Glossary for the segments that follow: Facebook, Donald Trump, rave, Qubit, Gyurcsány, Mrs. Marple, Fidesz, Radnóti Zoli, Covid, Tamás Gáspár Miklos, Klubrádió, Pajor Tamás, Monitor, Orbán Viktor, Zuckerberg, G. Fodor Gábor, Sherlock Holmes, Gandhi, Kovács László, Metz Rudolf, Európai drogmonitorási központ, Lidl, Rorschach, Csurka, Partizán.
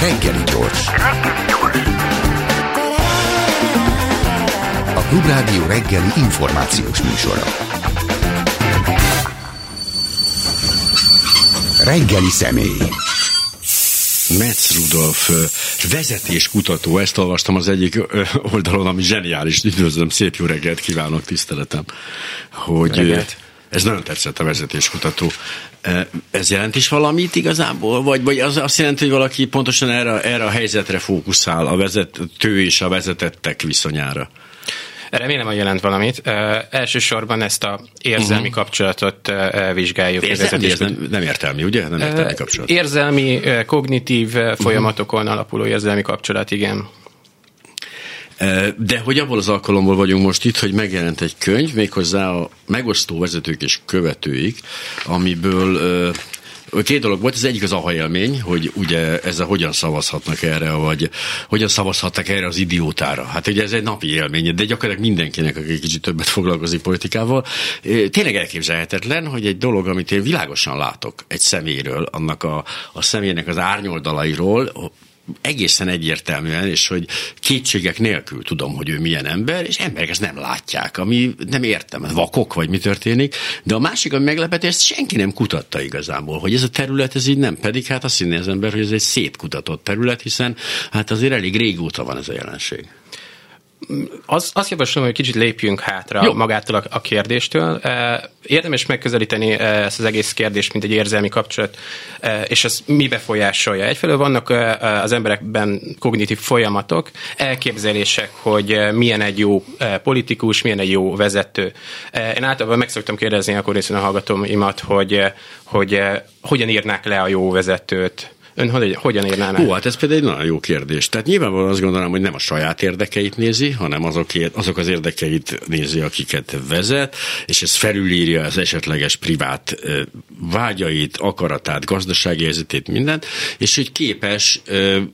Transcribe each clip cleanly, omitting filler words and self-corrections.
Reggeli gyors. A Klubrádió reggeli információs műsora. Reggeli személy. Metz Rudolf vezetéskutató, ezt olvastam az egyik oldalon, ami zseniális, üdvözlöm, szép jó reggelt kívánok, tiszteletem, hogy reggelt. Ez nagyon tetszett, a vezetéskutató. Ez jelent is valamit igazából? Vagy az azt jelenti, hogy valaki pontosan erre a helyzetre fókuszál, a vezető és a vezetettek viszonyára? Remélem, hogy jelent valamit. Elsősorban ezt az érzelmi kapcsolatot vizsgáljuk. Érzelmi, nem értelmi, ugye? Nem értelmi kapcsolat. Érzelmi, kognitív folyamatokon alapuló érzelmi kapcsolat, igen. De hogy abból az alkalomból vagyunk most itt, hogy megjelent egy könyv, méghozzá a megosztó vezetők és követőik, amiből két dolog volt, az egyik az ahajelmény, hogy ugye ezzel hogyan szavazhatnak erre, vagy hogyan szavazhatnak erre az idiótára. Hát ugye ez egy napi élmény, de gyakorlatilag mindenkinek, aki kicsit többet foglalkozik politikával, tényleg elképzelhetetlen, hogy egy dolog, amit én világosan látok egy személyről, annak a személynek az árnyoldalairól, egészen egyértelműen, és hogy kétségek nélkül tudom, hogy ő milyen ember, és emberek ezt nem látják, ami nem értem, vakok, vagy mi történik, de a másik, ami meglepetés, ezt senki nem kutatta igazából, hogy ez a terület, ez így nem, pedig hát azt hinné az ember, hogy ez egy szétkutatott terület, hiszen hát azért elég régóta van ez a jelenség. Azt javaslom, hogy kicsit lépjünk hátra magától a kérdéstől. Érdemes megközelíteni ezt az egész kérdést, mint egy érzelmi kapcsolat, és ez mi befolyásolja. Egyfelől vannak az emberekben kognitív folyamatok, elképzelések, hogy milyen egy jó politikus, milyen egy jó vezető. Én általában meg szoktam kérdezni akkor részben a hallgatóimat, hogy hogyan írnák le a jó vezetőt. Ön hogyan érnának? Hát ez például egy nagyon jó kérdés. Tehát nyilvánvalóan azt gondolom, hogy nem a saját érdekeit nézi, hanem azok az érdekeit nézi, akiket vezet, és ez felülírja az esetleges privát vágyait, akaratát, gazdasági helyzetét, mindent, és hogy képes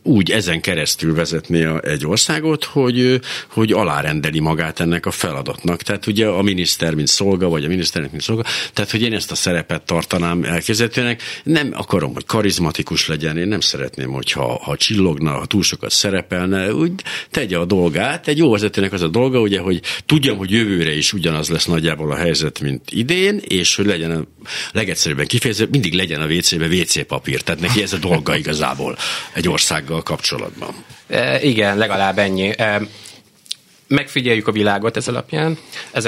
úgy ezen keresztül vezetni egy országot, hogy alárendeli magát ennek a feladatnak. Tehát ugye a miniszter, mint szolga, vagy a miniszternek, mint szolga, tehát hogy én ezt a szerepet tartanám elképzelhetőnek, nem akarom, hogy karizmatikus legyen. Én nem szeretném, hogyha csillogna, ha túl sokat szerepelne, úgy tegye a dolgát. Egy jó vezetőnek az a dolga, ugye, hogy tudjam, hogy jövőre is ugyanaz lesz nagyjából a helyzet, mint idén, és hogy legyen a legegyszerűbben kifejezve, mindig legyen a WC-ben WC papír. Tehát neki ez a dolga igazából egy országgal kapcsolatban. Igen, legalább ennyi. Megfigyeljük a világot ez alapján, az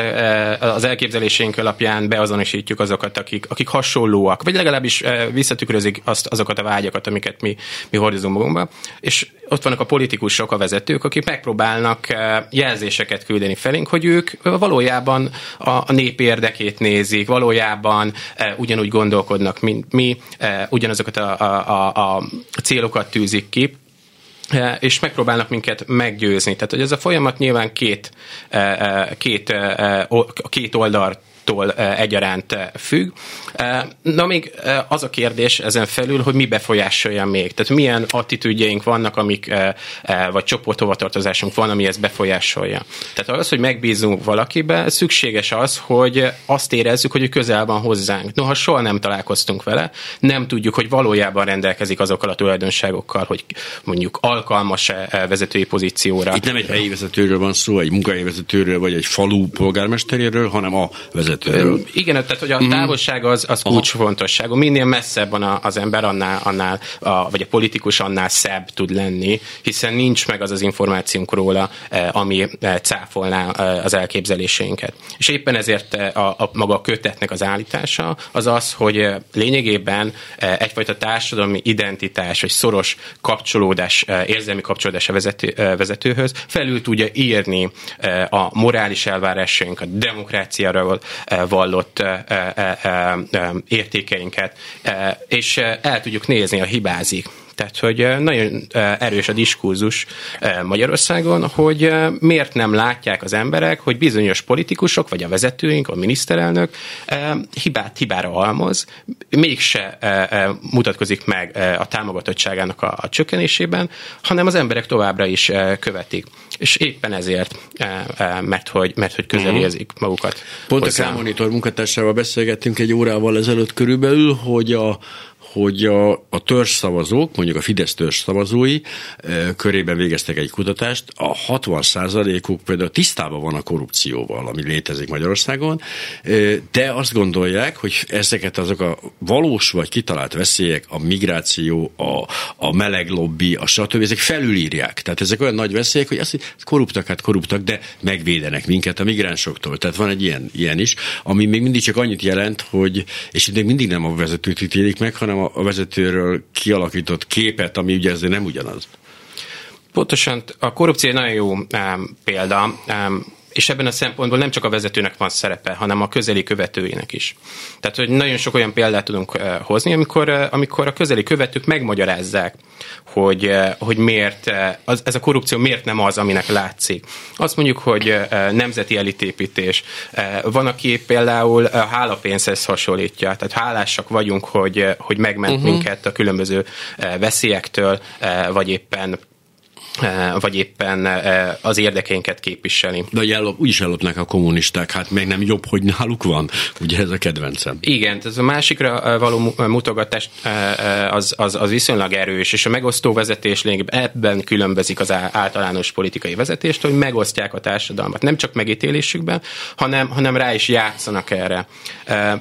elképzelésénk alapján beazonosítjuk azokat, akik hasonlóak, vagy legalábbis visszatükrözik azokat a vágyakat, amiket mi hordozunk magunkba, és ott vannak a politikusok, a vezetők, akik megpróbálnak jelzéseket küldeni felénk, hogy ők valójában a nép érdekét nézik, valójában ugyanúgy gondolkodnak, mint mi, ugyanazokat a célokat tűzik ki, és megpróbálnak minket meggyőzni. Tehát, hogy ez a folyamat nyilván két oldaltól egyaránt függ. Na még az a kérdés ezen felül, hogy mi befolyásolja még. Tehát milyen attitűdjeink vannak, vagy csoporthovatartozásunk van, ami ezt befolyásolja. Tehát az, hogy megbízunk valakiben, szükséges az, hogy azt érezzük, hogy közel van hozzánk. Noha soha nem találkoztunk vele, nem tudjuk, hogy valójában rendelkezik azokkal a tulajdonságokkal, hogy mondjuk alkalmas-e vezetői pozícióra. Itt nem egy helyi vezetőről van szó, egy munkahelyi vezetőről, vagy egy falu polgármesteréről, hanem a vezetőről. Igen, tehát hogy a távolság az kulcsfontosságú. Minél messzebb van az ember, vagy a politikus annál szebb tud lenni, hiszen nincs meg az információnk róla, ami cáfolná az elképzeléseinket. És éppen ezért a maga a kötetnek az állítása az, hogy lényegében egyfajta társadalmi identitás, vagy szoros kapcsolódás, érzelmi kapcsolódás a vezetőhöz felül tudja írni a morális elvárásainkat, a demokráciára vallott értékeinket, és el tudjuk nézni, ha hibázik. Tehát, hogy nagyon erős a diskurzus Magyarországon, hogy miért nem látják az emberek, hogy bizonyos politikusok, vagy a vezetőink, a miniszterelnök hibára almoz, mégse mutatkozik meg a támogatottságának a csökkenésében, hanem az emberek továbbra is követik. És éppen ezért, mert hogy közel érzik magukat. Pont hozzám. A Monitor munkatársával beszélgettünk egy órával ezelőtt körülbelül, hogy hogy a törzsszavazók, mondjuk a Fidesz törzsszavazói körében végeztek egy kutatást, a 60%-uk például tisztában van a korrupcióval, ami létezik Magyarországon, de azt gondolják, hogy ezeket azok a valós vagy kitalált veszélyek, a migráció, a meleg lobby, a stb. Ezek felülírják. Tehát ezek olyan nagy veszélyek, hogy azt korruptak, hát korruptak, de megvédenek minket a migránsoktól. Tehát van egy ilyen is, ami még mindig csak annyit jelent, hogy, és még mindig nem a vezetőt ítélik meg, hanem a vezetőről kialakított képet, ami ugye ezért nem ugyanaz. Pontosan, a korrupció egy nagyon jó példa, és ebben a szempontból nem csak a vezetőnek van szerepe, hanem a közeli követőinek is. Tehát, hogy nagyon sok olyan példát tudunk hozni, amikor a közeli követők megmagyarázzák, hogy miért, ez a korrupció miért nem az, aminek látszik. Azt mondjuk, hogy nemzeti elitépítés. Van, aki például a hálapénzhez hasonlítja, tehát hálásak vagyunk, hogy megment minket a különböző veszélyektől, vagy éppen az érdekeinket képviseli. De úgyis ellopnak a kommunisták, hát meg nem jobb, hogy náluk van. Ugye ez a kedvencem. Igen, ez a másikra való mutogatás az viszonylag erős, és a megosztó vezetés lényegében ebben különbözik az általános politikai vezetést, hogy megosztják a társadalmat. Nem csak megítélésükben, hanem rá is játszanak erre.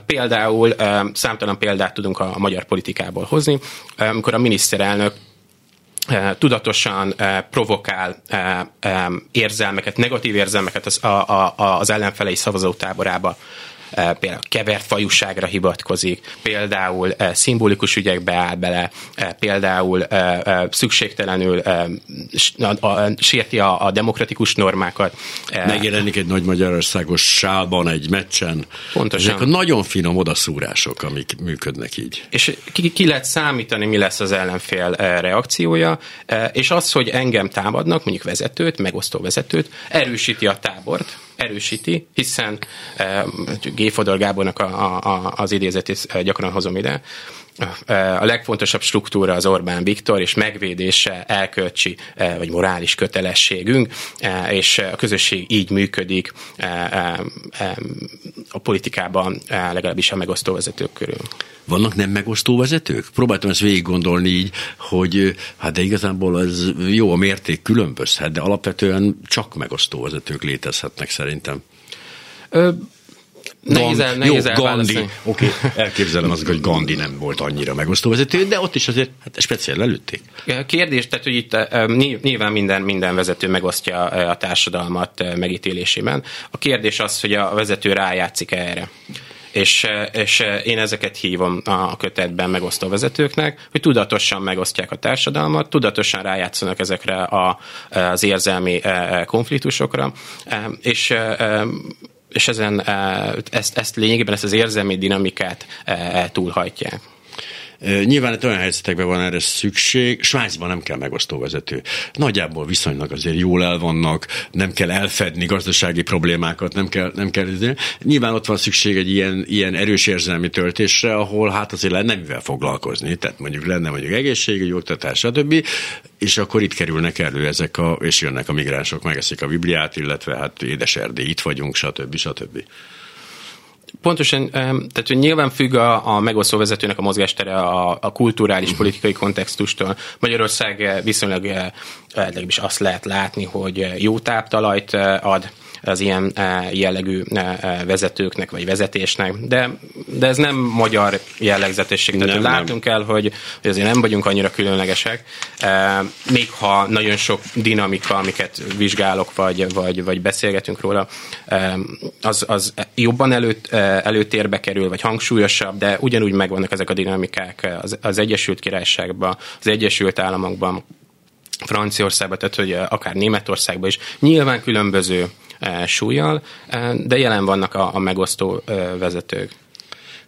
Például számtalan példát tudunk a magyar politikából hozni, amikor a miniszterelnök tudatosan provokál érzelmeket, negatív érzelmeket az ellenfelei szavazótáborába. Például kevert fajúságra hivatkozik, például szimbolikus ügyekbe áll bele, például szükségtelenül sérti a demokratikus normákat. Megjelenik egy nagy magyarországos sálban egy meccsen. Pontosan. Ezek a nagyon finom odaszúrások, amik működnek így. És ki lehet számítani, mi lesz az ellenfél reakciója, és az, hogy engem támadnak, mondjuk vezetőt, megosztó vezetőt, erősíti a tábort, hiszen G. Fodor Gábornak az idézetét gyakran hozom ide. A legfontosabb struktúra az Orbán Viktor, és megvédése elkölcsi vagy morális kötelességünk, és a közösség így működik a politikában, legalábbis a megosztó vezetők körül. Vannak nem megosztó vezetők? Próbáltam ezt végig gondolni így, hogy hát de igazából ez jó, a mérték különbözhet, de alapvetően csak megosztó vezetők létezhetnek szerintem. Gandhi. Oké, elképzelem azt, hogy Gandhi nem volt annyira megosztó vezető, de ott is azért speciál lelőtték. Kérdés, tehát, hogy itt nyilván minden vezető megosztja a társadalmat megítélésében. A kérdés az, hogy a vezető rájátszik erre. És én ezeket hívom a kötetben megosztó vezetőknek, hogy tudatosan megosztják a társadalmat, tudatosan rájátszanak ezekre az érzelmi konfliktusokra, és ezen, ezt lényegében, ezt az érzelmi dinamikát túlhajtják. Nyilván itt olyan helyzetekben van erre szükség, Svájcban nem kell megosztó vezető. Nagyjából viszonylag azért jól el vannak, nem kell elfedni gazdasági problémákat, nem kell. Nyilván ott van szükség egy ilyen erős érzelmi töltésre, ahol hát azért lenne mivel foglalkozni, tehát lenne egészségügy, oktatás, stb. És akkor itt kerülnek elő ezek és jönnek a migránsok, megeszik a Bibliát, illetve hát édes Erdély, itt vagyunk, stb. Pontosan, tehát hogy nyilván függ a megosztó vezetőnek a mozgástere a kulturális, politikai kontextustól. Magyarország viszonylag legalábbis azt lehet látni, hogy jó táptalajt ad az ilyen jellegű vezetőknek, vagy vezetésnek, de ez nem magyar jellegzetesség. Tehát látunk el, hogy azért nem vagyunk annyira különlegesek, még ha nagyon sok dinamika, amiket vizsgálok, vagy beszélgetünk róla, az jobban előtérbe kerül, vagy hangsúlyosabb, de ugyanúgy megvannak ezek a dinamikák az Egyesült Királyságban, az Egyesült Államokban, Franciaországban, tehát hogy akár Németországban is. Nyilván különböző súlyjal, de jelen vannak a megosztó vezetők.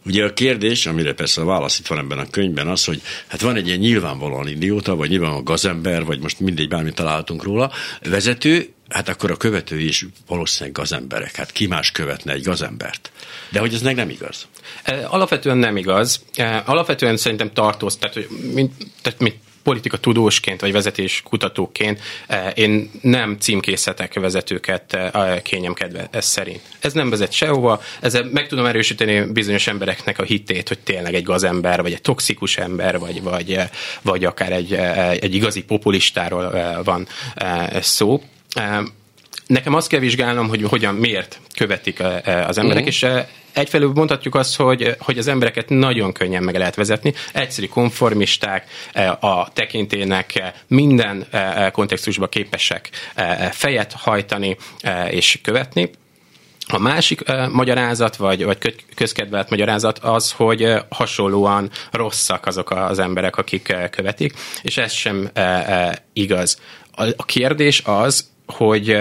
Ugye a kérdés, amire persze a válasz itt van ebben a könyvben az, hogy hát van egy ilyen nyilvánvalóan idióta, vagy nyilvánvalóan gazember, vagy most mindegy, bármit találhatunk róla, vezető, hát akkor a követői is valószínűleg gazemberek. Hát ki más követne egy gazembert? De hogy ez meg nem igaz? Alapvetően nem igaz. Alapvetően szerintem tartóztat, hogy mint politika tudósként, vagy vezetés kutatóként én nem címkészhetek vezetőket a kényem kedve ez szerint. Ez nem vezet sehova, ezzel meg tudom erősíteni bizonyos embereknek a hitét, hogy tényleg egy gazember, vagy egy toxikus ember, vagy akár egy igazi populistáról van szó. Nekem azt kell vizsgálnom, hogy miért követik az emberek, és egyfelől mondhatjuk azt, hogy az embereket nagyon könnyen meg lehet vezetni. Egyszerű konformisták, a tekintélynek minden kontextusban képesek fejet hajtani és követni. A másik magyarázat, vagy közkedvelt magyarázat az, hogy hasonlóan rosszak azok az emberek, akik követik, és ez sem igaz. A kérdés az, hogy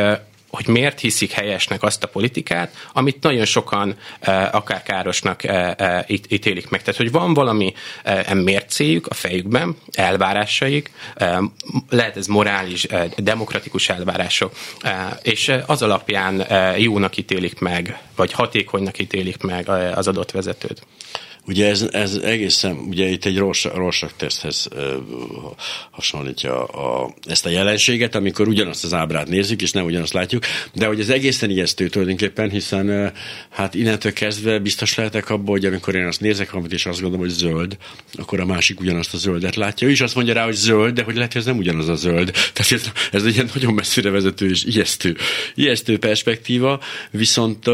miért hiszik helyesnek azt a politikát, amit nagyon sokan akár károsnak ítélik meg. Tehát, hogy van valami mércéjük a fejükben, elvárásaik, lehet ez morális, demokratikus elvárások, és az alapján jónak ítélik meg, vagy hatékonynak ítélik meg az adott vezetőt. Ugye ez egészen, ugye itt egy Rorschach-teszthez hasonlítja ezt a jelenséget, amikor ugyanazt az ábrát nézzük, és nem ugyanazt látjuk, de hogy ez egészen ijesztő tulajdonképpen, hiszen hát innentől kezdve biztos lehetek abban, hogy amikor én azt nézek, amit is azt gondolom, hogy zöld, akkor a másik ugyanazt a zöldet látja. Ő is azt mondja rá, hogy zöld, de hogy lehet, hogy ez nem ugyanaz a zöld. Tehát ez egy ilyen nagyon messzire vezető és ijesztő perspektíva, viszont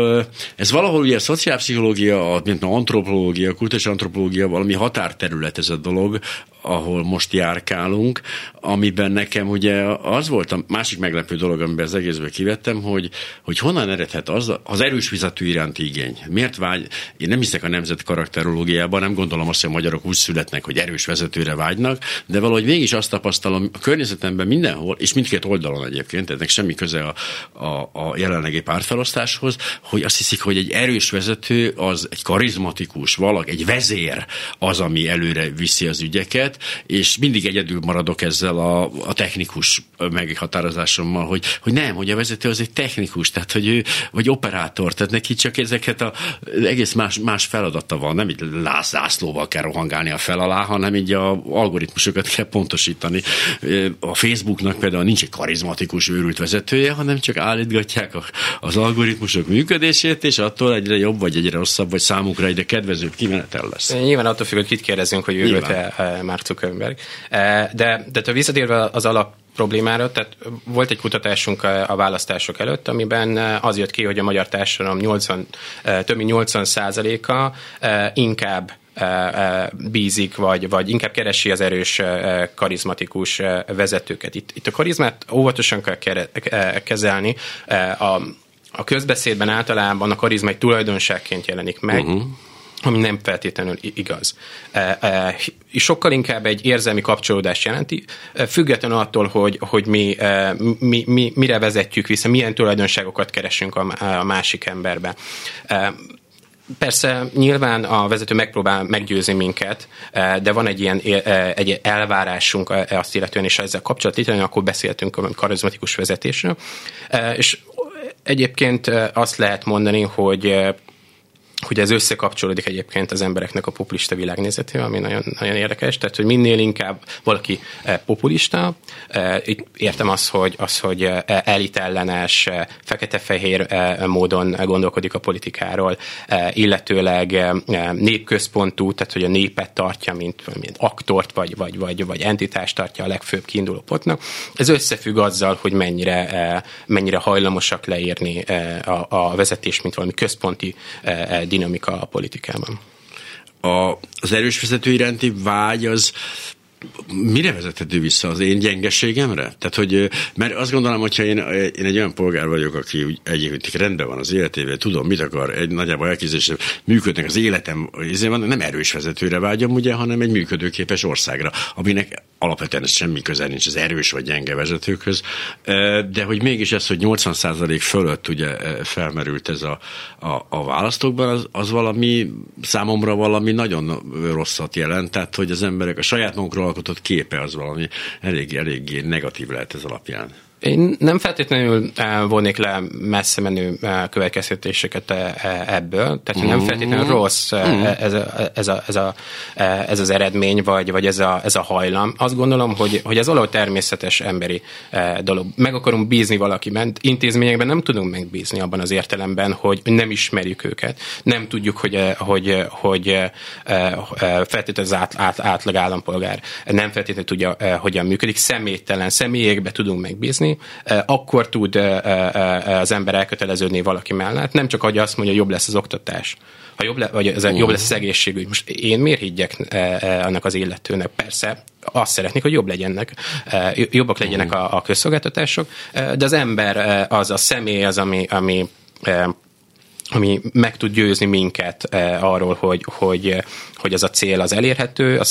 ez valahol ugye a szociálpszichológia, mint a antropológia, kultúrás antropológia valami határterület ez a dolog, ahol most járkálunk, amiben nekem ugye az volt a másik meglepő dolog, amiben az egészből kivettem, hogy honnan eredhet az erős vezető iránti igény. Miért vágy? Én nem hiszek a nemzet karakterológiában, nem gondolom azt, hogy a magyarok úgy születnek, hogy erős vezetőre vágynak, de valahogy mégis azt tapasztalom a környezetemben mindenhol, és mindkét oldalon egyébként, ennek semmi köze a jelenlegi pártfelosztáshoz, hogy azt hiszik, hogy egy erős vezető az egy karizmatikus valaki, egy vezér az, ami előre viszi az ügyeket, és mindig egyedül maradok ezzel a technikus meghatározásommal, hogy nem, hogy a vezető az egy technikus, tehát hogy ő, vagy operátor, tehát neki csak ezeket egész más feladata van, nem így zászlóval kell rohangálni a fel alá, hanem így a algoritmusokat kell pontosítani. A Facebooknak például nincs egy karizmatikus őrült vezetője, hanem csak állítgatják az algoritmusok működését, és attól egyre jobb, vagy egyre rosszabb, vagy számukra egyre kedvezőbb kimenetel lesz. Nyilván attól függ, hogy kit kérdezünk, hogy őrült-e Zuckerberg. De visszatérve az alap problémára, tehát volt egy kutatásunk a választások előtt, amiben az jött ki, hogy a magyar társadalom több mint 80%-a inkább bízik, vagy inkább keresi az erős, karizmatikus vezetőket. Itt a karizmát óvatosan kell kezelni. A közbeszédben általában a karizma egy tulajdonságként jelenik meg, ami nem feltétlenül igaz. Sokkal inkább egy érzelmi kapcsolódást jelenti, függetlenül attól, hogy mi mire vezetjük vissza, milyen tulajdonságokat keresünk a másik emberben. Persze nyilván a vezető megpróbál meggyőzni minket, de van egy ilyen egy elvárásunk azt illetően, és ezzel kapcsolatban akkor beszéltünk a karizmatikus vezetésről. És egyébként azt lehet mondani, hogy ez összekapcsolódik egyébként az embereknek a populista világnézetével, ami nagyon, nagyon érdekes, tehát, hogy minél inkább valaki populista, értem hogy elitellenes, fekete-fehér módon gondolkodik a politikáról, illetőleg népközpontú, tehát, hogy a népet tartja, mint aktort, vagy entitást tartja a legfőbb kiinduló pontnak. Ez összefügg azzal, hogy mennyire hajlamosak leírni a vezetés, mint valami központi dinamika a politikában. Az erős vezető iránti vágy az mire vezethető vissza? Az én gyengeségemre? Tehát, hogy, mert azt gondolom, hogyha én egy olyan polgár vagyok, aki egyébként rendben van az életével, tudom, mit akar, egy nagyjából elképzelésre működnek az életem, nem erős vezetőre vágyom, ugye, hanem egy működőképes országra, aminek alapvetően semmi köze nincs az erős vagy gyenge vezetőkhöz. De hogy mégis ez, hogy 80% fölött ugye felmerült ez a választókban, az valami, számomra valami nagyon rosszat jelent, tehát, hogy az emberek a saját magunkról alkotott képe az valami eléggé negatív lehet ez alapján. Én nem feltétlenül vonnék le messze menő következtetéseket ebből, tehát nem feltétlenül rossz ez az eredmény, vagy ez a hajlam. Azt gondolom, hogy ez valahogy természetes emberi dolog. Meg akarunk bízni valakiben, intézményekben nem tudunk megbízni abban az értelemben, hogy nem ismerjük őket, nem tudjuk, hogy feltétlenül az átlag állampolgár nem feltétlenül tudja, hogyan működik, személytelen személyekbe tudunk megbízni, akkor tud az ember elköteleződni valaki mellett. Nem csak ahogy azt mondja, jobb lesz az oktatás, jobb lesz az egészségügy. Most én miért higgyek annak az illetőnek? Persze, azt szeretnék, hogy jobbak legyenek a közszolgáltatások, de az ember, az a személy az, ami meg tud győzni minket arról, hogy az a cél az elérhető, a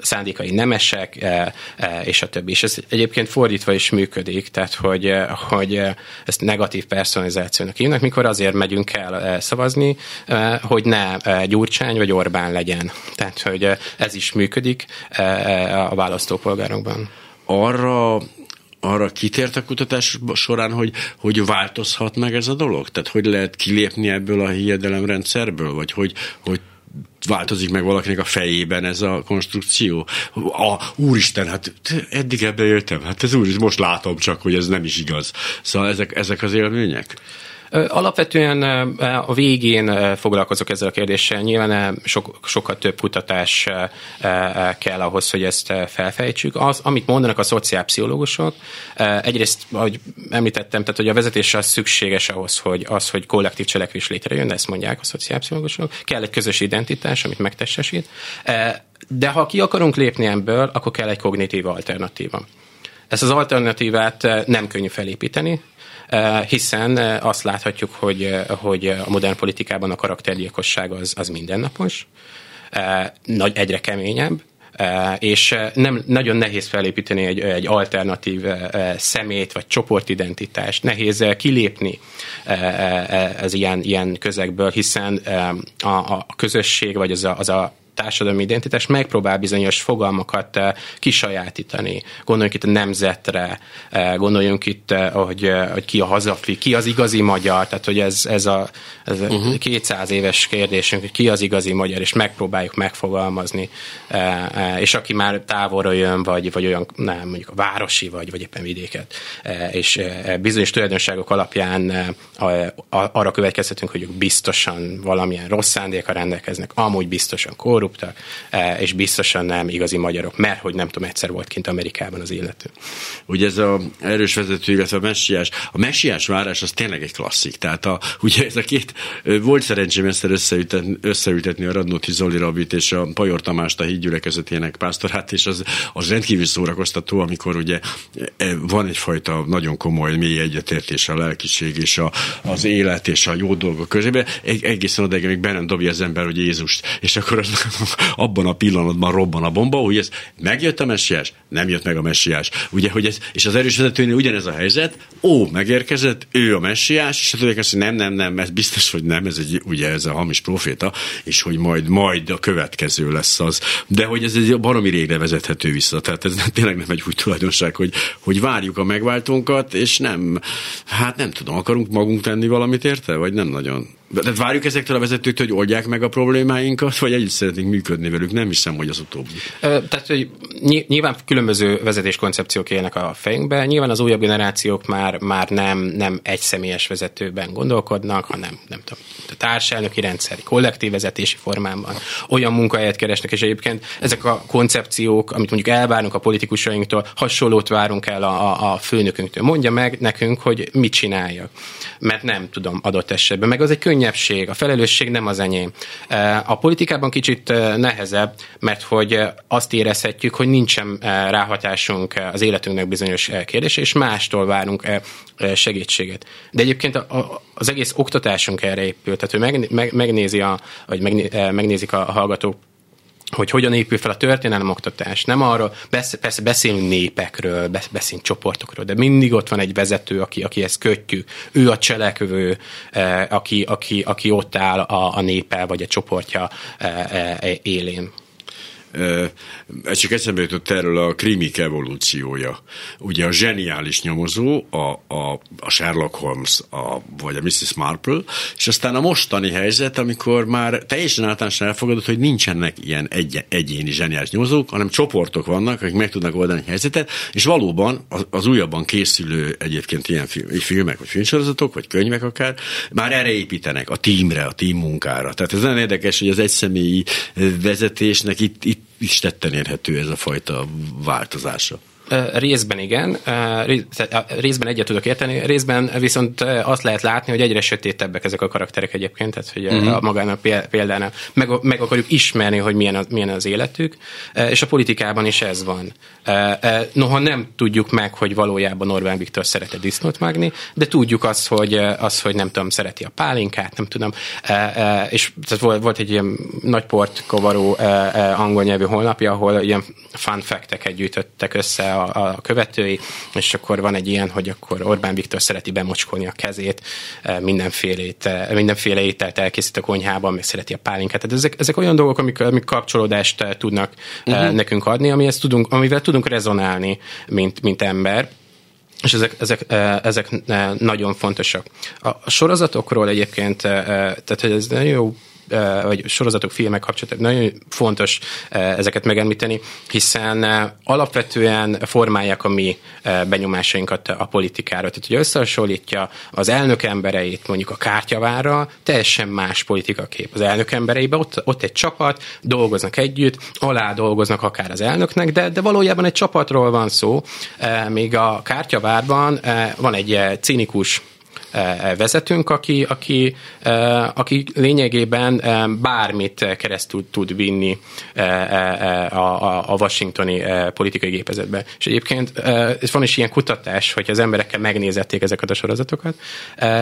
szándékai nemesek, és a többi. És ez egyébként fordítva is működik, tehát hogy ezt negatív personalizációnak hívnak, mikor azért megyünk el szavazni, hogy ne Gyurcsány vagy Orbán legyen. Tehát, hogy ez is működik a választópolgárokban. Arra kitért a kutatás során, hogy változhat meg ez a dolog? Tehát hogy lehet kilépni ebből a hiedelemrendszerből? Vagy hogy változik meg valakinek a fejében ez a konstrukció? Úristen, hát eddig ebben éltem, hát ez úristen, most látom csak, hogy ez nem is igaz. Szóval ezek az élmények? Alapvetően a végén foglalkozok ezzel a kérdéssel. Nyilván sokkal több kutatás kell ahhoz, hogy ezt felfejtsük. Az, amit mondanak a szociálpszichológusok, egyrészt, ahogy említettem, tehát, hogy a vezetés az szükséges ahhoz, hogy kollektív cselekvés létrejön, ezt mondják a szociálpszichológusok. Kell egy közös identitás, amit megtestesít. De ha ki akarunk lépni ebből, akkor kell egy kognitív alternatíva. Ezt az alternatívát nem könnyű felépíteni, hiszen azt láthatjuk, hogy a modern politikában a karaktergyilkosság az mindennapos, egyre keményebb, és nem nagyon nehéz felépíteni egy alternatív szemét vagy csoportidentitást, nehéz kilépni az ilyen közegből, hiszen a közösség vagy az a társadalmi identitás megpróbál bizonyos fogalmakat kisajátítani. Gondoljunk itt a nemzetre, gondoljunk itt, hogy ki a hazafi, ki az igazi magyar, tehát hogy ez a 200 éves kérdésünk, hogy ki az igazi magyar, és megpróbáljuk megfogalmazni, és aki már távolról jön, vagy olyan, nem, mondjuk a városi, vagy éppen vidéket, és bizonyos tulajdonságok alapján arra következhetünk, hogy ők biztosan valamilyen rossz szándékkal rendelkeznek, amúgy biztosan korruptak, és biztosan nem igazi magyarok, mert hogy nem tudom, egyszer volt kint Amerikában az illető. Ugye ez az erős vezető, illetve a messiás várás az tényleg egy klasszik. Tehát ugye ez a két, volt szerencsém ezt összeültetni a Radnóti Zoli rabit és a Pajor Tamást, a hídgyülekezetének pásztorát, és az rendkívül szórakoztató, amikor ugye van egyfajta nagyon komoly mély egyetértés a lelkiség és az élet és a jó dolgok közében. Egészen odaig, amíg be nem dobja az ember, hogy Jézust, és akkor az abban a pillanatban robban a bomba, hogy ez megjött a messiás, nem jött meg a messiás. Ugye, hogy ez, és az erős vezetőnél ugyanez a helyzet, megérkezett, ő a messiás, és tudják azt, hogy nem, ez biztos, hogy nem, ez a hamis proféta, és hogy majd a következő lesz az. De hogy ez egy baromi régre vezethető vissza, tehát ez tényleg nem egy új tulajdonság, hogy várjuk a megváltónkat, és nem tudom, akarunk magunk tenni valamit érte, vagy nem nagyon. De várjuk ezektől a vezetőktől, hogy oldják meg a problémáinkat, vagy együtt szeretnénk működni velük? Nem hiszem, hogy az utóbbi. Tehát, hogy nyilván különböző vezetéskoncepciók élnek a fejünkben. Nyilván az újabb generációk már nem egyszemélyes vezetőben gondolkodnak, hanem nem tudom, a társelnöki rendszer, kollektív vezetési formában olyan munkahelyet keresnek, és egyébként ezek a koncepciók, amit mondjuk elvárunk a politikusainktól, hasonlót várunk el a főnökünktől. Mondja meg nekünk, hogy mit csináljak, mert nem tudom adott esetben. Meg az egy könnyebbség, a felelősség nem az enyém. A politikában kicsit nehezebb, mert hogy azt érezhetjük, hogy nincsen ráhatásunk az életünknek bizonyos kérdése, és mástól várunk segítséget. De egyébként az egész oktatásunk erre épül, tehát hogy megnézik a hallgatók, hogy hogyan épül fel a történelem oktatás. Nem arról, persze beszélünk népekről, beszélünk csoportokról, de mindig ott van egy vezető, akihez kötjük. Ő a cselekvő, aki ott áll a népe vagy a csoportja élén. csak eszembe jutott erről a krimik evolúciója. Ugye a zseniális nyomozó, a Sherlock Holmes, vagy a Mrs. Marple, és aztán a mostani helyzet, amikor már teljesen általánosan elfogadott, hogy nincsenek ilyen egyéni zseniális nyomozók, hanem csoportok vannak, akik meg tudnak oldani a helyzetet, és valóban az újabban készülő egyébként ilyen filmek, vagy filmsorozatok, vagy könyvek akár, már erre építenek, a teamre, a team munkára. Tehát ez nagyon érdekes, hogy az egyszemélyi vezetésnek itt is tetten érhető ez a fajta változása. Részben igen, részben egyet tudok érteni, részben viszont azt lehet látni, hogy egyre sötétebbek ezek a karakterek egyébként, tehát hogy a magának példánál meg akarjuk ismerni, hogy milyen az életük, és a politikában is ez van. Noha nem tudjuk meg, hogy valójában Orbán Viktor szereti disznót vágni, de tudjuk azt, hogy nem tudom, szereti a pálinkát, nem tudom, és tehát volt egy ilyen nagy portkovaró angol nyelvű honlapja, ahol ilyen fun fact-eket gyűjtöttek össze a követői, és akkor van egy ilyen, hogy akkor Orbán Viktor szereti bemocskolni a kezét, mindenféle ételt elkészít a konyhában, meg szereti a pálinkát. Tehát ezek olyan dolgok, amik kapcsolódást tudnak nekünk adni, amivel tudunk rezonálni, mint ember. És ezek nagyon fontosak. A sorozatokról egyébként, tehát hogy ez nagyon jó, vagy sorozatok, filmek kapcsolatban nagyon fontos ezeket megemlíteni, hiszen alapvetően formálják a mi benyomásainkat a politikára. Tehát, hogy összehasonlítja az elnök embereit mondjuk a Kártyavárral, teljesen más politikakép. Az elnök embereiben ott egy csapat, dolgoznak együtt, alá dolgoznak akár az elnöknek, de valójában egy csapatról van szó. Még a Kártyavárban van egy cinikus vezetünk, aki lényegében bármit keresztül tud vinni a washingtoni politikai gépezetbe. És egyébként van is ilyen kutatás, hogy az emberekkel megnézették ezeket a sorozatokat,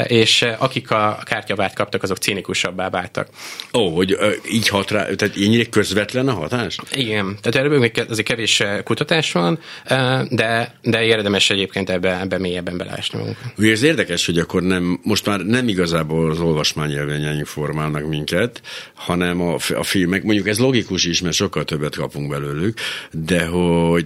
és akik a Kártyavárt kaptak, azok cinikusabbá váltak. Hogy így hat rá, tehát ennyire közvetlen a hatás? Igen, tehát erről még azért kevés kutatás van, de érdemes egyébként ebbe mélyebben beleásni magunkat. Ugye ez érdekes, hogy akkor most már nem igazából az olvasmányélményen informálnak minket, hanem a filmek, mondjuk ez logikus is, mert sokkal többet kapunk belőlük,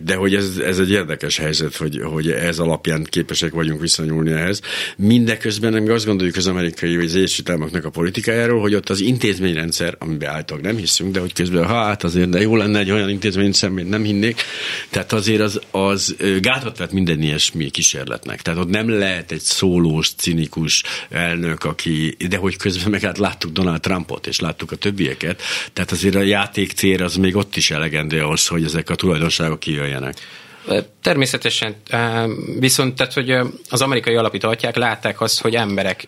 de hogy ez egy érdekes helyzet, hogy ez alapján képesek vagyunk visszanyúlni ehhez. Mindeközben nem azt gondoljuk az amerikai vagy az Egyesült Államoknak a politikájáról, hogy ott az intézményrendszer, amiben álltak nem hiszünk, de hogy közben azért de jó lenne egy olyan intézményrendszer, amit nem hinnék, tehát azért az gátat vett minden ilyesmi kísérletnek. Tehát ott nem lehet egy szólós, cinikus elnök, de hogy közben meg láttuk Donald Trumpot, és láttuk a többieket, tehát azért a játéktér az még ott is elegendő ahhoz, hogy ezek a tulajdonságok kijöjjenek. Természetesen, viszont tehát, hogy az amerikai alapítóatyák látták azt, hogy emberek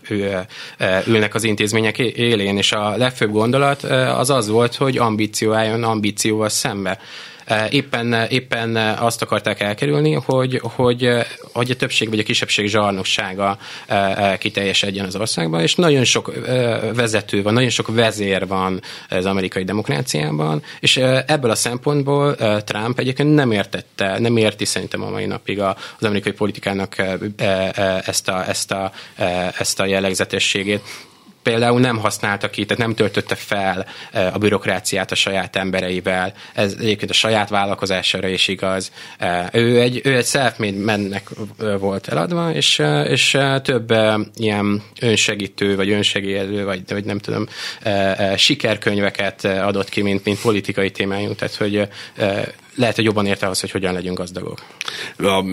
ülnek az intézmények élén, és a legfőbb gondolat az volt, hogy ambíció álljon ambícióval szembe. Éppen azt akarták elkerülni, hogy a többség vagy a kisebbség zsarnoksága kiteljesedjen az országban, és nagyon sok vezető van, nagyon sok vezér van az amerikai demokráciában, és ebből a szempontból Trump egyébként nem érti szerintem a mai napig az amerikai politikának ezt a jellegzetességét. Például nem használta ki, tehát nem töltötte fel a bürokráciát a saját embereivel. Ez egyébként a saját vállalkozására is igaz. Ő egy self-made man-nek volt eladva, és több ilyen önsegítő, vagy önsegélő, vagy nem tudom, sikerkönyveket adott ki, mint politikai témájú. Tehát, hogy lehet, hogy jobban érte az, hogy hogyan legyünk gazdagok.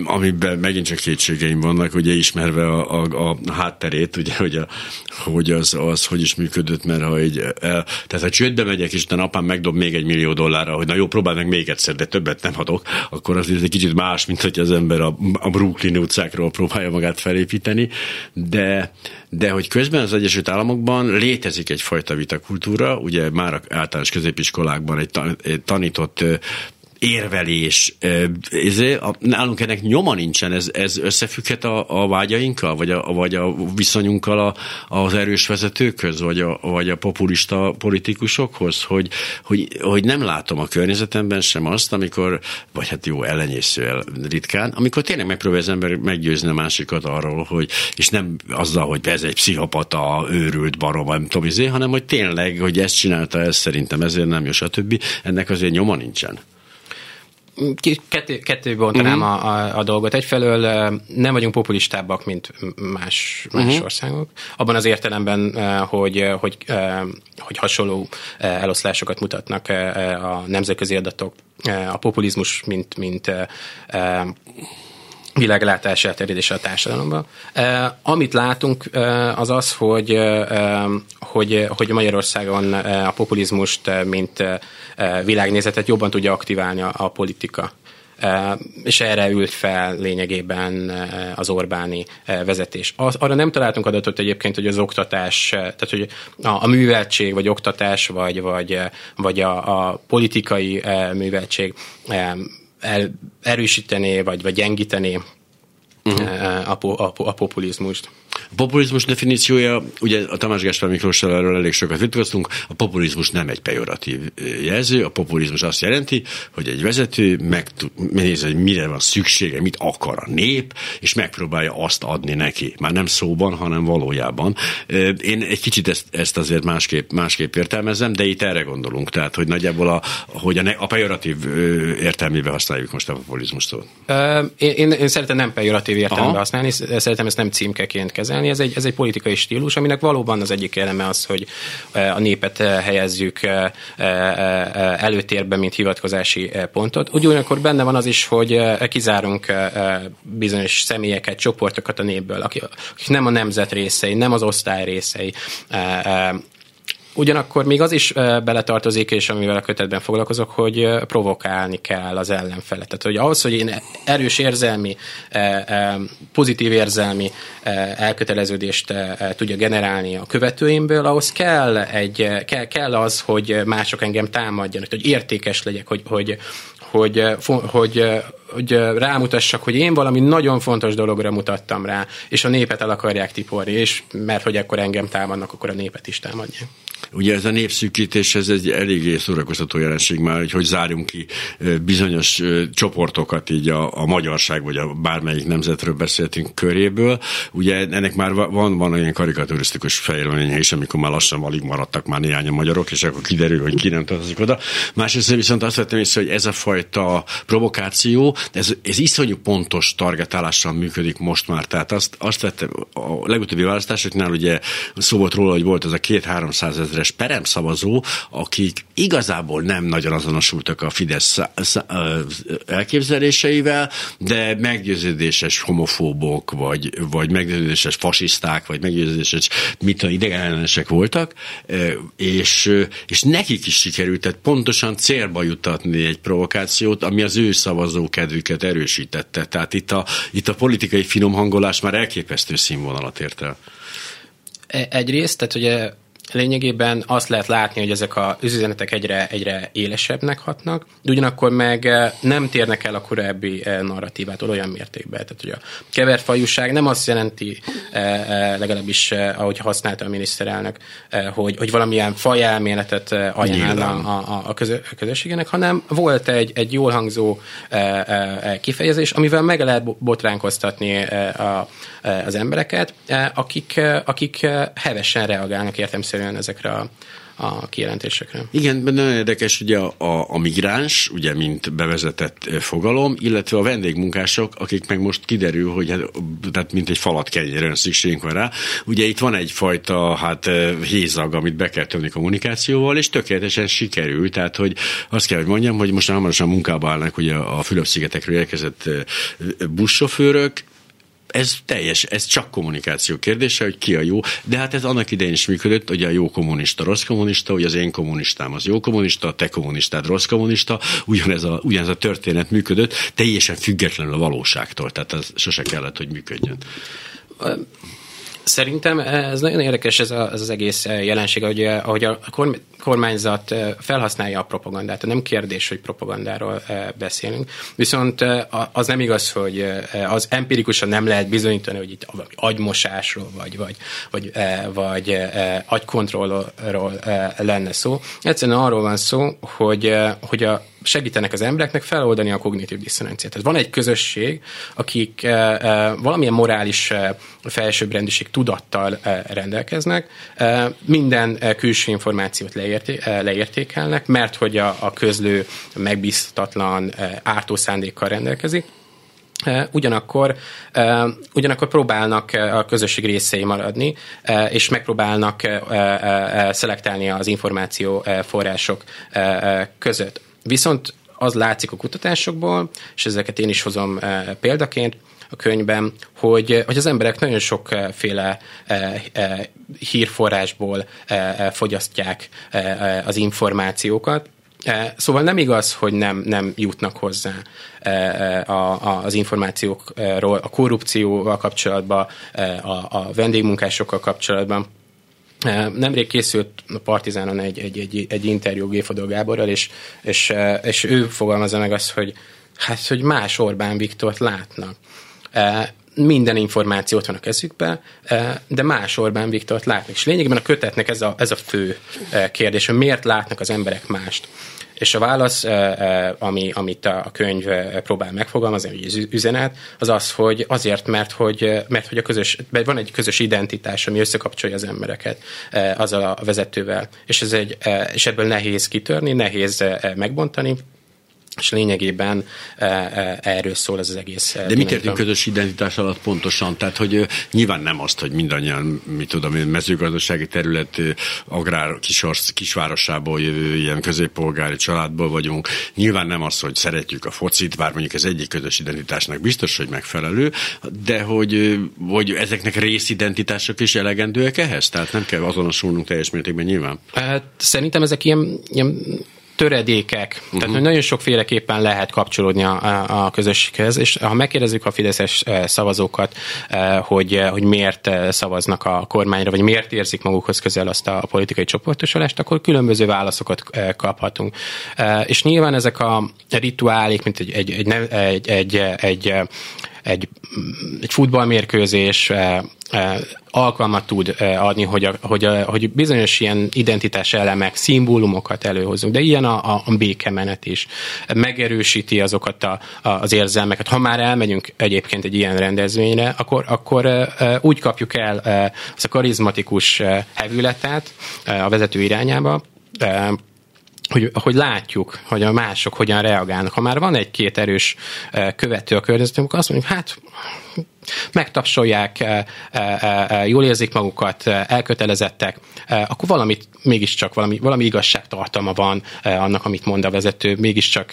Amiben megint csak kétségeim vannak, ugye ismerve a hátterét, ugye, hogy az hogy is működött, mert ha tehát ha csődbe megyek, és utána apám megdob még $1 millió, hogy na jó, próbáld meg még egyszer, de többet nem adok, akkor az egy kicsit más, mint hogy az ember a Brooklyn utcákról próbálja magát felépíteni, de hogy közben az Egyesült Államokban létezik egyfajta vitakultúra, ugye már általános középiskolákban egy tanított érvelés. Nálunk ennek nyoma nincsen, ez összefügghet a vágyainkkal, vagy a viszonyunkkal az erős vezetőkhöz, vagy a populista politikusokhoz, hogy nem látom a környezetemben sem azt, amikor, vagy hát jó, ellenyésző ritkán, amikor tényleg megpróbál az ember meggyőzni a másikat arról, hogy, és nem azzal, hogy ez egy pszichopata, őrült barom, nem tudom, hanem hogy tényleg, hogy ezt csinálta, ez szerintem ezért nem jó, stb. Ennek azért nyoma nincsen. Kettőbe bontanám a dolgot. Egyfelől nem vagyunk populistábbak, mint más országok. Abban az értelemben, hogy hasonló eloszlásokat mutatnak a nemzetközi adatok. A populizmus, mint világlátás elterjedése a társadalomban. Amit látunk, az az, hogy Magyarországon a populizmust, mint világnézetet jobban tudja aktiválni a politika. És erre ült fel lényegében az Orbáni vezetés. Arra nem találtunk adatot egyébként, hogy az oktatás, tehát hogy a műveltség, vagy oktatás, vagy a politikai műveltség erősítené, vagy gyengítené a populizmust. A populizmus definíciója, ugye a Tamás Gáspár Miklossal erről elég sokat vitatkoztunk, a populizmus nem egy pejoratív jelző, a populizmus azt jelenti, hogy egy vezető megnézi, hogy mire van szüksége, mit akar a nép, és megpróbálja azt adni neki. Már nem szóban, hanem valójában. Én egy kicsit ezt azért másképp értelmezem, de itt erre gondolunk, tehát, hogy nagyjából a pejoratív értelmébe használjuk most a populizmust. Én szeretem nem pejoratív értelmébe használni, szeretem ezt nem címkeként kezelni. Ez egy politikai stílus, aminek valóban az egyik eleme az, hogy a népet helyezzük előtérbe, mint hivatkozási pontot. Ugyanakkor benne van az is, hogy kizárunk bizonyos személyeket, csoportokat a népből, akik nem a nemzet részei, nem az osztály részei. Ugyanakkor még az is beletartozik, és amivel a kötetben foglalkozok, hogy provokálni kell az ellenfelet. Tehát, hogy ahhoz, hogy én erős érzelmi, pozitív érzelmi elköteleződést tudja generálni a követőimből, ahhoz kell az, hogy mások engem támadjanak, hogy értékes legyek, hogy rámutassak, hogy én valami nagyon fontos dologra mutattam rá, és a népet el akarják tiporni, és mert hogy akkor engem támadnak, akkor a népet is támadják. Ugye ez a népszűkítés, ez egy eléggé szórakoztató jelenség már, hogy zárjunk ki bizonyos csoportokat így a magyarság, vagy a bármelyik nemzetről beszéltünk köréből. Ugye ennek már van olyan karikaturisztikus fejleménye is, amikor már lassan alig maradtak már néhányan magyarok, és akkor kiderül, hogy ki nem tartozik oda. Másrészt viszont azt vettem észre, hogy ez a fajta provokáció, ez iszonyú pontos targetálással működik most már. Tehát azt vettem, a legutóbbi választásoknál ugye szó volt róla, hogy volt ez a 200-300 ezres peremszavazó, akik igazából nem nagyon azonosultak a Fidesz elképzeléseivel, de meggyőződéses homofóbok, vagy meggyőződéses fasiszták, vagy meggyőződéses idegenellenesek voltak, és nekik is sikerült, tehát pontosan célba jutatni egy provokációt, ami az ő szavazókedvüket erősítette. Tehát itt a politikai finomhangolás már elképesztő színvonalat ért el. Egyrészt, tehát ugye lényegében azt lehet látni, hogy ezek az üzenetek egyre élesebbnek hatnak, de ugyanakkor meg nem térnek el a korábbi narratívától olyan mértékben. Tehát, hogy a kevert fajúság nem azt jelenti, legalábbis ahogy használta a miniszterelnök, hogy valamilyen fajelméletet ajánlna a közösségének, hanem volt egy jól hangzó kifejezés, amivel meg lehet botránkoztatni az embereket, akik hevesen reagálnak értelemszerűen ezekre a kijelentésekre. Igen, nagyon érdekes ugye a migráns, ugye mint bevezetett fogalom, illetve a vendégmunkások, akik meg most kiderül, hogy tehát mint egy falat kenyérön szükségünk van rá. Ugye itt van egyfajta hézag, amit be kell tömni kommunikációval, és tökéletesen sikerül, tehát hogy azt kell, hogy mondjam, hogy most hamarosan munkába állnak ugye a Fülöp-szigetekről érkezett buszsofőrök. Ez teljes, ez csak kommunikáció kérdése, hogy ki a jó, de ez annak idején is működött, hogy a jó kommunista, rossz kommunista, hogy az én kommunistám az jó kommunista, a te kommunistád rossz kommunista, ugyanez a történet működött, teljesen függetlenül a valóságtól, tehát ez sose kellett, hogy működjön. Szerintem ez nagyon érdekes, ez az egész jelenség, ahogy a kormányzat felhasználja a propagandát. Nem kérdés, hogy propagandáról beszélünk. Viszont az nem igaz, hogy az empirikusan nem lehet bizonyítani, hogy itt agymosásról vagy agykontrollról lenne szó. Egyszerűen arról van szó, hogy segítenek az embereknek feloldani a kognitív disszonanciát. Tehát van egy közösség, akik valamilyen morális felsőbbrendűség tudattal rendelkeznek, minden külső információt leértékelnek, mert hogy a közlő megbízhatatlan ártó szándékkal rendelkezik. Ugyanakkor próbálnak a közösség részei maradni, és megpróbálnak szelektálni az információ források között. Viszont az látszik a kutatásokból, és ezeket én is hozom példaként a könyvben, hogy az emberek nagyon sokféle hírforrásból fogyasztják az információkat. Szóval nem igaz, hogy nem jutnak hozzá az információkról, a korrupcióval kapcsolatban, a vendégmunkásokkal kapcsolatban. Nemrég készült a Partizánon egy interjú G. Fodor Gáborral, és ő fogalmazza meg azt, hogy más Orbán Viktort látnak. Minden információ ott van a kezükben, de más Orbán Viktort látnak. És lényegében a kötetnek ez a fő kérdés, hogy miért látnak az emberek mást. És a válasz, amit a könyv próbál megfogalmazni, hogy az üzenet, az az, hogy azért, mert hogy van egy közös identitás, ami összekapcsolja az embereket azzal a vezetővel, és ebből nehéz kitörni, nehéz megbontani, és lényegében erről szól ez az egész. De mit értünk közös identitás alatt pontosan? Tehát, hogy nyilván nem azt, hogy mindannyian, mezőgazdasági terület, agrár kisvárosából jövő ilyen középpolgári családból vagyunk. Nyilván nem az, hogy szeretjük a focit, bár mondjuk ez egyik közös identitásnak biztos, hogy megfelelő, de hogy ezeknek részidentitások is elegendőek ehhez? Tehát nem kell azonosulnunk teljes mértékben nyilván? Hát, szerintem ezek ilyen töredékek. Uh-huh. Tehát nagyon sokféleképpen lehet kapcsolódni a közösséghez, és ha megkérdezzük a fideszes szavazókat, hogy miért szavaznak a kormányra, vagy miért érzik magukhoz közel azt a politikai csoportosulást, akkor különböző válaszokat kaphatunk. És nyilván ezek a rituálék, mint egy futballmérkőzés alkalmat tud adni, hogy bizonyos ilyen identitás elemek, szimbólumokat előhozunk, de ilyen a békemenet is. Megerősíti azokat az érzelmeket. Ha már elmegyünk egyébként egy ilyen rendezvényre, akkor úgy kapjuk el az a karizmatikus hevületet a vezető irányába, hogy látjuk, hogy a mások hogyan reagálnak. Ha már van egy-két erős követő a környezetünk, akkor azt mondjuk, megtapsolják, jól érzik magukat, elkötelezettek, akkor valamit mégiscsak, valami igazságtartalma van annak, amit mond a vezető, mégiscsak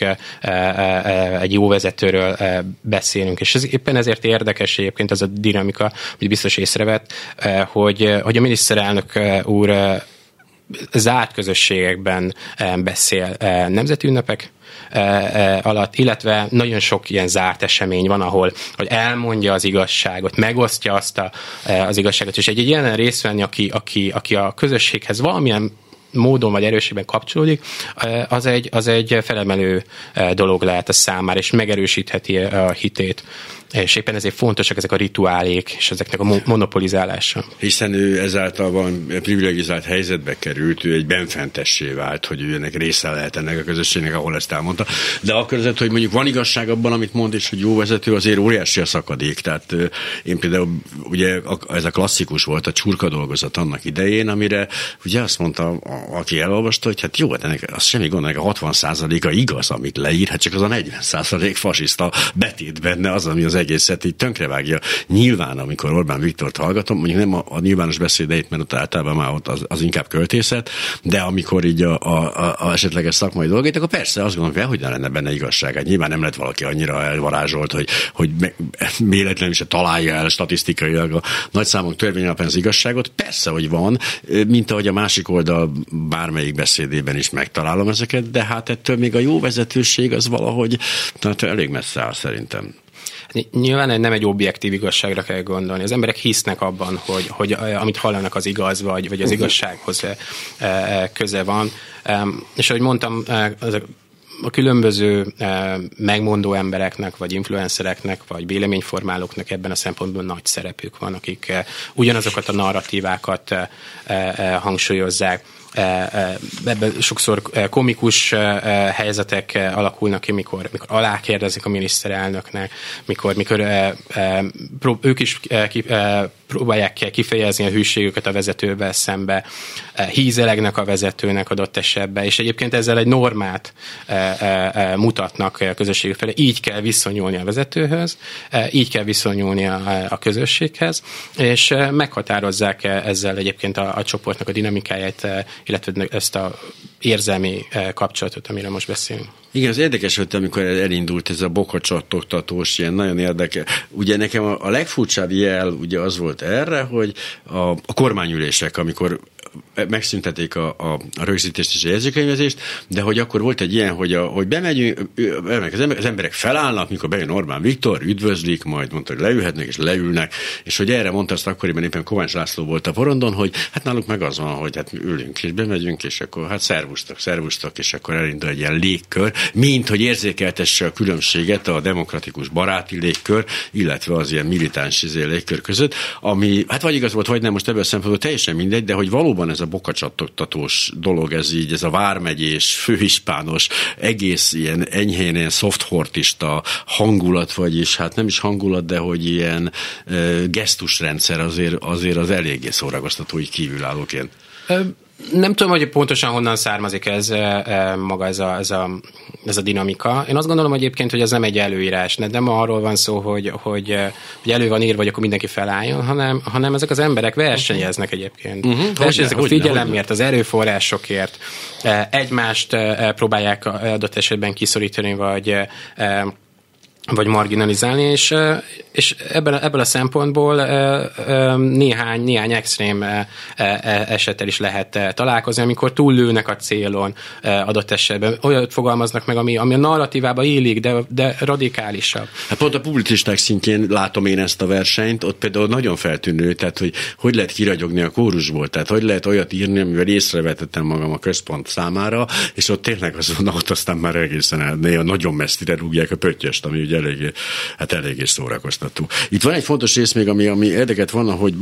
egy jó vezetőről beszélünk. És éppen ezért érdekes egyébként az a dinamika, hogy biztos észrevett, hogy a miniszterelnök úr zárt közösségekben beszél nemzeti ünnepek alatt, illetve nagyon sok ilyen zárt esemény van, ahol hogy elmondja az igazságot, megosztja azt az igazságot, és egy ilyen részt venni, aki a közösséghez valamilyen módon vagy erősségben kapcsolódik, az egy felemelő dolog lehet a számára, és megerősítheti a hitét. És éppen ezért fontosak ezek a rituálék, és ezeknek a monopolizálása. Hiszen ő ezáltal van privilegizált helyzetbe került, ő egy benfentessé vált, hogy ő ennek része lehet ennek a közösségnek, ahol ezt elmondta. De akkor azért, hogy mondjuk van igazság abban, amit mond, és hogy jó vezető, azért óriási a szakadék. Tehát én például, ugye ez a klasszikus volt, a Csurka dolgozat annak idején, amire ugye azt mondta, aki elolvasta, hogy hát jó, ennek az semmi gond, ennek a 60%-a igaz, amit leír, hát csak az a 40% fasiszta betét benne az, ami az egészet így tönkrevágja. Nyilván, amikor Orbán Viktort hallgatom, mondjuk nem a nyilvános beszédeit, mert ott általában már ott az inkább költészet, de amikor így a esetleges szakmai dolgait, akkor persze azt gondolom, hogy hogyan lenne benne igazság. Hát nyilván nem lett valaki annyira elvarázsolt, hogy véletlenül se találja el statisztikailag a nagyszámok törvény alapján az igazságot. Persze, hogy van, mint ahogy a másik oldal bármelyik beszédében is megtalálom ezeket, de hát ettől még a jó vezetőség az valahogy elég messze áll szerintem. Nyilván nem egy objektív igazságra kell gondolni. Az emberek hisznek abban, hogy amit hallanak az igaz, vagy az igazsághoz köze van. És ahogy mondtam, a különböző megmondó embereknek, vagy influencereknek, vagy véleményformálóknak ebben a szempontból nagy szerepük van, akik ugyanazokat a narratívákat hangsúlyozzák. Ebben sokszor komikus helyzetek alakulnak ki, mikor alákérdezik a miniszterelnöknek, mikor ők is próbálják kifejezni a hűségüket a vezetővel szembe, hízelegnek a vezetőnek adott esetben, és egyébként ezzel egy normát mutatnak a közösség felé. Így kell viszonyulni a vezetőhöz, így kell viszonyulni a közösséghez, és meghatározzák ezzel egyébként a csoportnak a dinamikáját, illetve ezt az érzelmi kapcsolatot, amire most beszélünk. Igen, az érdekes volt, amikor elindult ez a bokacsattogtatós, ilyen nagyon érdekes. Ugye nekem a legfurcsább jel ugye az volt erre, hogy a kormányülések, amikor megszüntették a rögzítést és a jegyzőkönyvezést, de hogy akkor volt egy ilyen, hogy bemegyünk, az emberek felállnak, mikor bejön Orbán Viktor, üdvözlik, majd mondta, hogy leülhetnek és leülnek, és hogy erre mondta, azt akkoriban éppen Kovács László volt a porondon, hogy hát náluk meg az van, hogy hát ülünk és bemegyünk, és akkor hát szervustak, és akkor elindul egy ilyen légkör, mint hogy érzékeltesse a különbséget a demokratikus baráti légkör, illetve az ilyen militáns légkör között, ami hát vagy igaz volt, vagy nem, most ebből a szempontból teljesen mindegy, de hogy valóban ez a bokacsattogtatós dolog, ez a vármegyés, főhispános, egész ilyen enyhén ilyen szofthortista hangulat, vagyis hát nem is hangulat, de hogy ilyen gesztusrendszer azért az eléggé szórakoztató, így kívülállóként. Nem tudom, hogy pontosan honnan származik ez a dinamika. Én azt gondolom egyébként, hogy ez nem egy előírás. Nem arról van szó, hogy elő van írva, vagy akkor mindenki felálljon, hanem ezek az emberek versenyeznek egyébként. Uh-huh. Versenyeznek a figyelemért, az erőforrásokért. Egymást próbálják adott esetben kiszorítani, vagy marginalizálni, és ebből a szempontból néhány extrém esettel is lehet találkozni, amikor túllőnek a célon adott esetben. Olyat fogalmaznak meg, ami a narratívába illik, de radikálisabb. Hát pont a publicisták szintjén látom én ezt a versenyt, ott például nagyon feltűnő, tehát hogy lehet kiragyogni a kórusból, tehát hogy lehet olyat írni, amivel észrevetettem magam a központ számára, és ott tényleg ott aztán már egészen néha nagyon messzire rúgják a pöttyöst, ami ugye eléggé szórakoztató. Itt van egy fontos rész még, ami érdeket van, hogy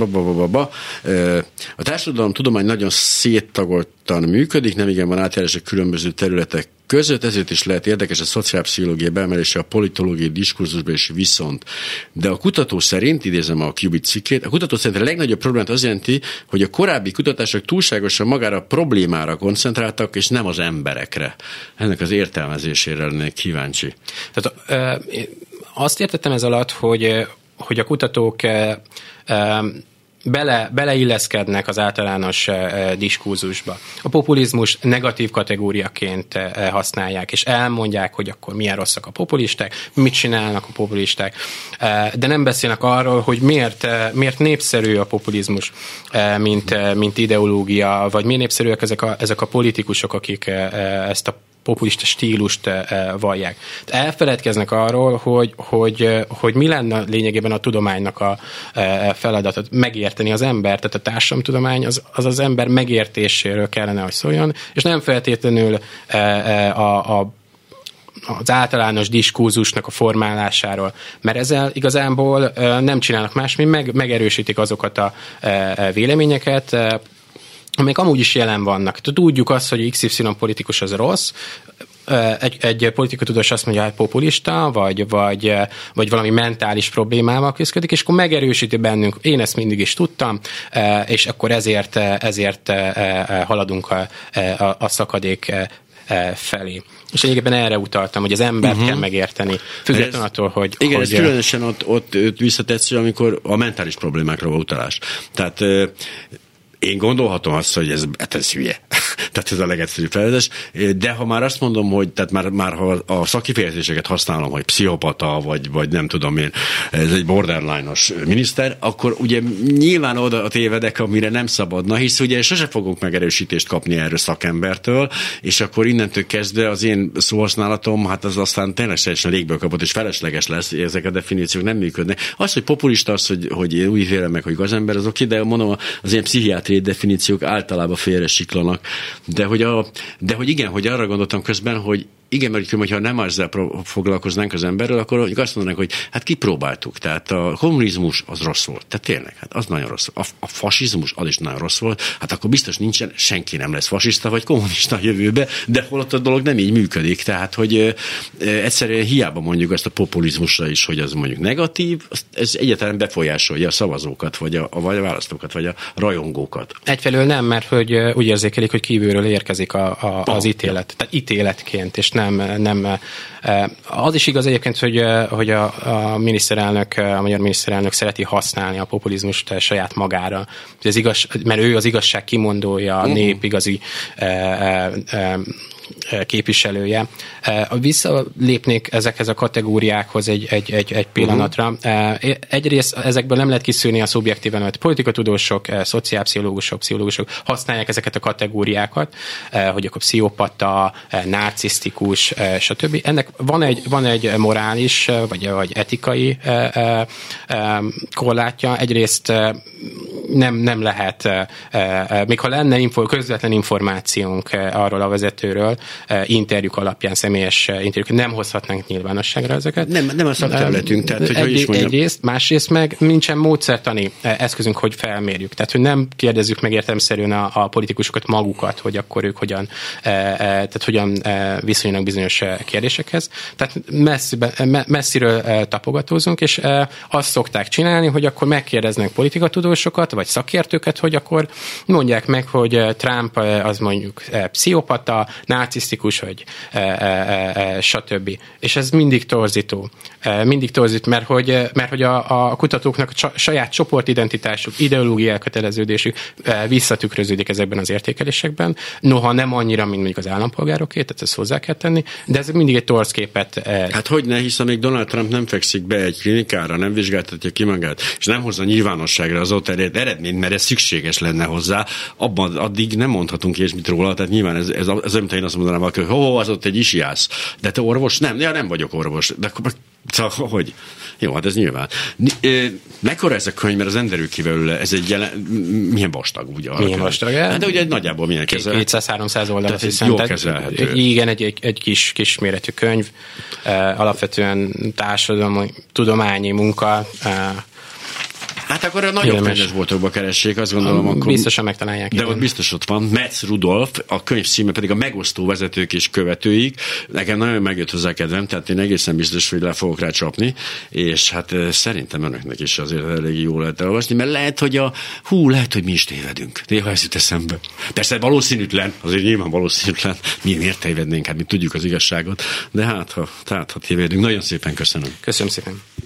a társadalomtudomány nagyon széttagoltan működik, nem igen van átjárás a különböző területek között, ezért is lehet érdekes a szociálpszichológia beemelése a politológiai diskurzusba is viszont. De a kutató szerint, idézem a Qubit cikkét, a kutató szerint a legnagyobb problémát az jelenti, hogy a korábbi kutatások túlságosan magára a problémára koncentráltak, és nem az emberekre. Ennek az értelmezésére lennék kíváncsi. Tehát azt értettem ez alatt, hogy a kutatók beleilleszkednek az általános diskurzusba. A populizmus negatív kategóriaként használják, és elmondják, hogy akkor milyen rosszak a populisták, mit csinálnak a populisták, de nem beszélnek arról, hogy miért népszerű a populizmus, mint ideológia, vagy miért népszerűek ezek a politikusok, akik ezt a populista stílust vallják. Elfeledkeznek arról, hogy mi lenne lényegében a tudománynak a feladatot, megérteni az embert, tehát a társadalomtudomány az ember megértéséről kellene, hogy szóljon, és nem feltétlenül az általános diskurzusnak a formálásáról, mert ezzel igazából nem csinálnak más, mint megerősítik azokat a véleményeket, amelyek amúgy is jelen vannak. Tudjuk azt, hogy XY politikus az rossz, egy politikatudós azt mondja, hogy populista, vagy valami mentális problémával küzdik, és akkor megerősíti bennünk, én ezt mindig is tudtam, és akkor ezért haladunk a szakadék felé. És egyébként erre utaltam, hogy az embert kell megérteni, függetlenül attól, hogy... Igen, ez különösen ott visszatetsző, amikor a mentális problémákra utalás. Tehát én gondolhatom azt, hogy ez hülye. Tehát ez a legegyszerűbb feladás. De ha már azt mondom, hogy tehát már ha a szakifejezéseket használom, hogy pszichopata, vagy nem tudom én, ez egy borderline-os miniszter, akkor ugye nyilván oda tévedek, amire nem szabadna, hisz ugye sose fogunk megerősítést kapni erről szakembertől, és akkor innentől kezdve az én szóhasználatom, hát az aztán tényleg légből kapott, és felesleges lesz, ezek a definíciók nem működnek. Az, hogy populista, az, hogy úgy vélem meg, hogy gazember, az oké, de mondom, az ilyen pszichiátriai definíciók általában félre siklanak. De hogy igen, hogy arra gondoltam közben, hogy igen, mert hogyha nem azzal foglalkoznánk az emberrel, akkor azt mondanánk, hogy hát kipróbáltuk. Tehát a kommunizmus az rossz volt. Tehát tényleg, hát az nagyon rossz volt. A fasizmus az is nagyon rossz volt. Hát akkor biztos nincsen, senki nem lesz fasiszta vagy kommunista jövőbe, de holott a dolog nem így működik. Tehát, hogy egyszerűen hiába mondjuk ezt a populizmusra is, hogy az mondjuk negatív, ez egyáltalán befolyásolja a szavazókat, vagy a választókat, vagy a rajongókat. Egyfelől nem, mert hogy úgy érzékelik, hogy kívülről érkezik az ítélet. Tehát ítéletként, és nem. Az is igaz egyébként, hogy a miniszterelnök, a magyar miniszterelnök szereti használni a populizmust saját magára. Ez igaz, mert ő az igazság kimondója, a nép igazi képviselője. Visszalépnék ezekhez a kategóriákhoz egy pillanatra. Egyrészt ezekből nem lehet kiszűrni a szubjektíven, mert politikatudósok, szociálpszichológusok, pszichológusok használják ezeket a kategóriákat, hogy akkor pszichopata, narcisztikus, stb. Ennek van egy morális, vagy etikai korlátja. Egyrészt nem lehet, még ha lenne közvetlen információnk arról a vezetőről, interjúk alapján, személyes interjúk, nem hozhatnánk nyilvánosságra ezeket. Nem a szakterületünk, tehát hogy is mondjam. Egyrészt, másrészt meg nincsen módszertani eszközünk, hogy felmérjük. Tehát, hogy nem kérdezzük meg értelemszerűen a politikusokat magukat, hogy akkor ők hogyan viszonyulnak bizonyos kérdésekhez. Tehát messziről tapogatózunk, és azt szokták csinálni, hogy akkor megkérdeznek politikatudósokat, vagy szakértőket, hogy akkor mondják meg, hogy Trump az mondjuk pszichopata, narcisztikus, vagy stb. És ez mindig torzító. Mindig torzít, mert hogy a kutatóknak saját csoportidentitásuk, ideológiai elköteleződésük visszatükröződik ezekben az értékelésekben. Noha nem annyira, mint mondjuk az állampolgároké, tehát ezt hozzá kell tenni, de ez mindig egy torzképet. Hát hogy ne, hiszen még Donald Trump nem fekszik be egy klinikára, nem vizsgáltatja ki magát, és nem hozza nyilvánosságra az ott eredményt, mert ez szükséges lenne hozzá. Abban addig nem mondhatunk ilyesmit róla, tehát nyilván ez amit én azt mondanám, hogy az ott egy isiász, de te orvos? Nem, ja, nem vagyok orvos, de akkor hogy? Jó, hát ez nyilván. Mekkora ez a könyv, mert az nem derül ki belőle, ez egy milyen vastag, ugye? Milyen vastag? Hát, de ugye nagyjából milyen kezel? 200-300 oldal, azt hiszem. Jó kezelhető. Igen, egy kis méretű könyv, alapvetően társadalmi, tudományi munka. Hát akkor a nagyobb könyvesboltokba keressék, azt gondolom, akkor... Biztosan megtalálják. De ott biztos ott van. Metz Rudolf, a könyv címe pedig a megosztó vezetők és követőik. Nekem nagyon megjött hozzá kedvem, tehát én egészen biztos, hogy le fogok rá csapni, és hát szerintem önöknek is azért elég jól lehet elolvasni, mert lehet, hogy mi is tévedünk. Néha ez jut eszembe. Persze valószínűtlen, azért nyilván valószínűtlen. Mi miért tévednénk, hát mi tudjuk az igazságot, de hát ha tévedünk. Nagyon szépen köszönöm. Köszönöm szépen.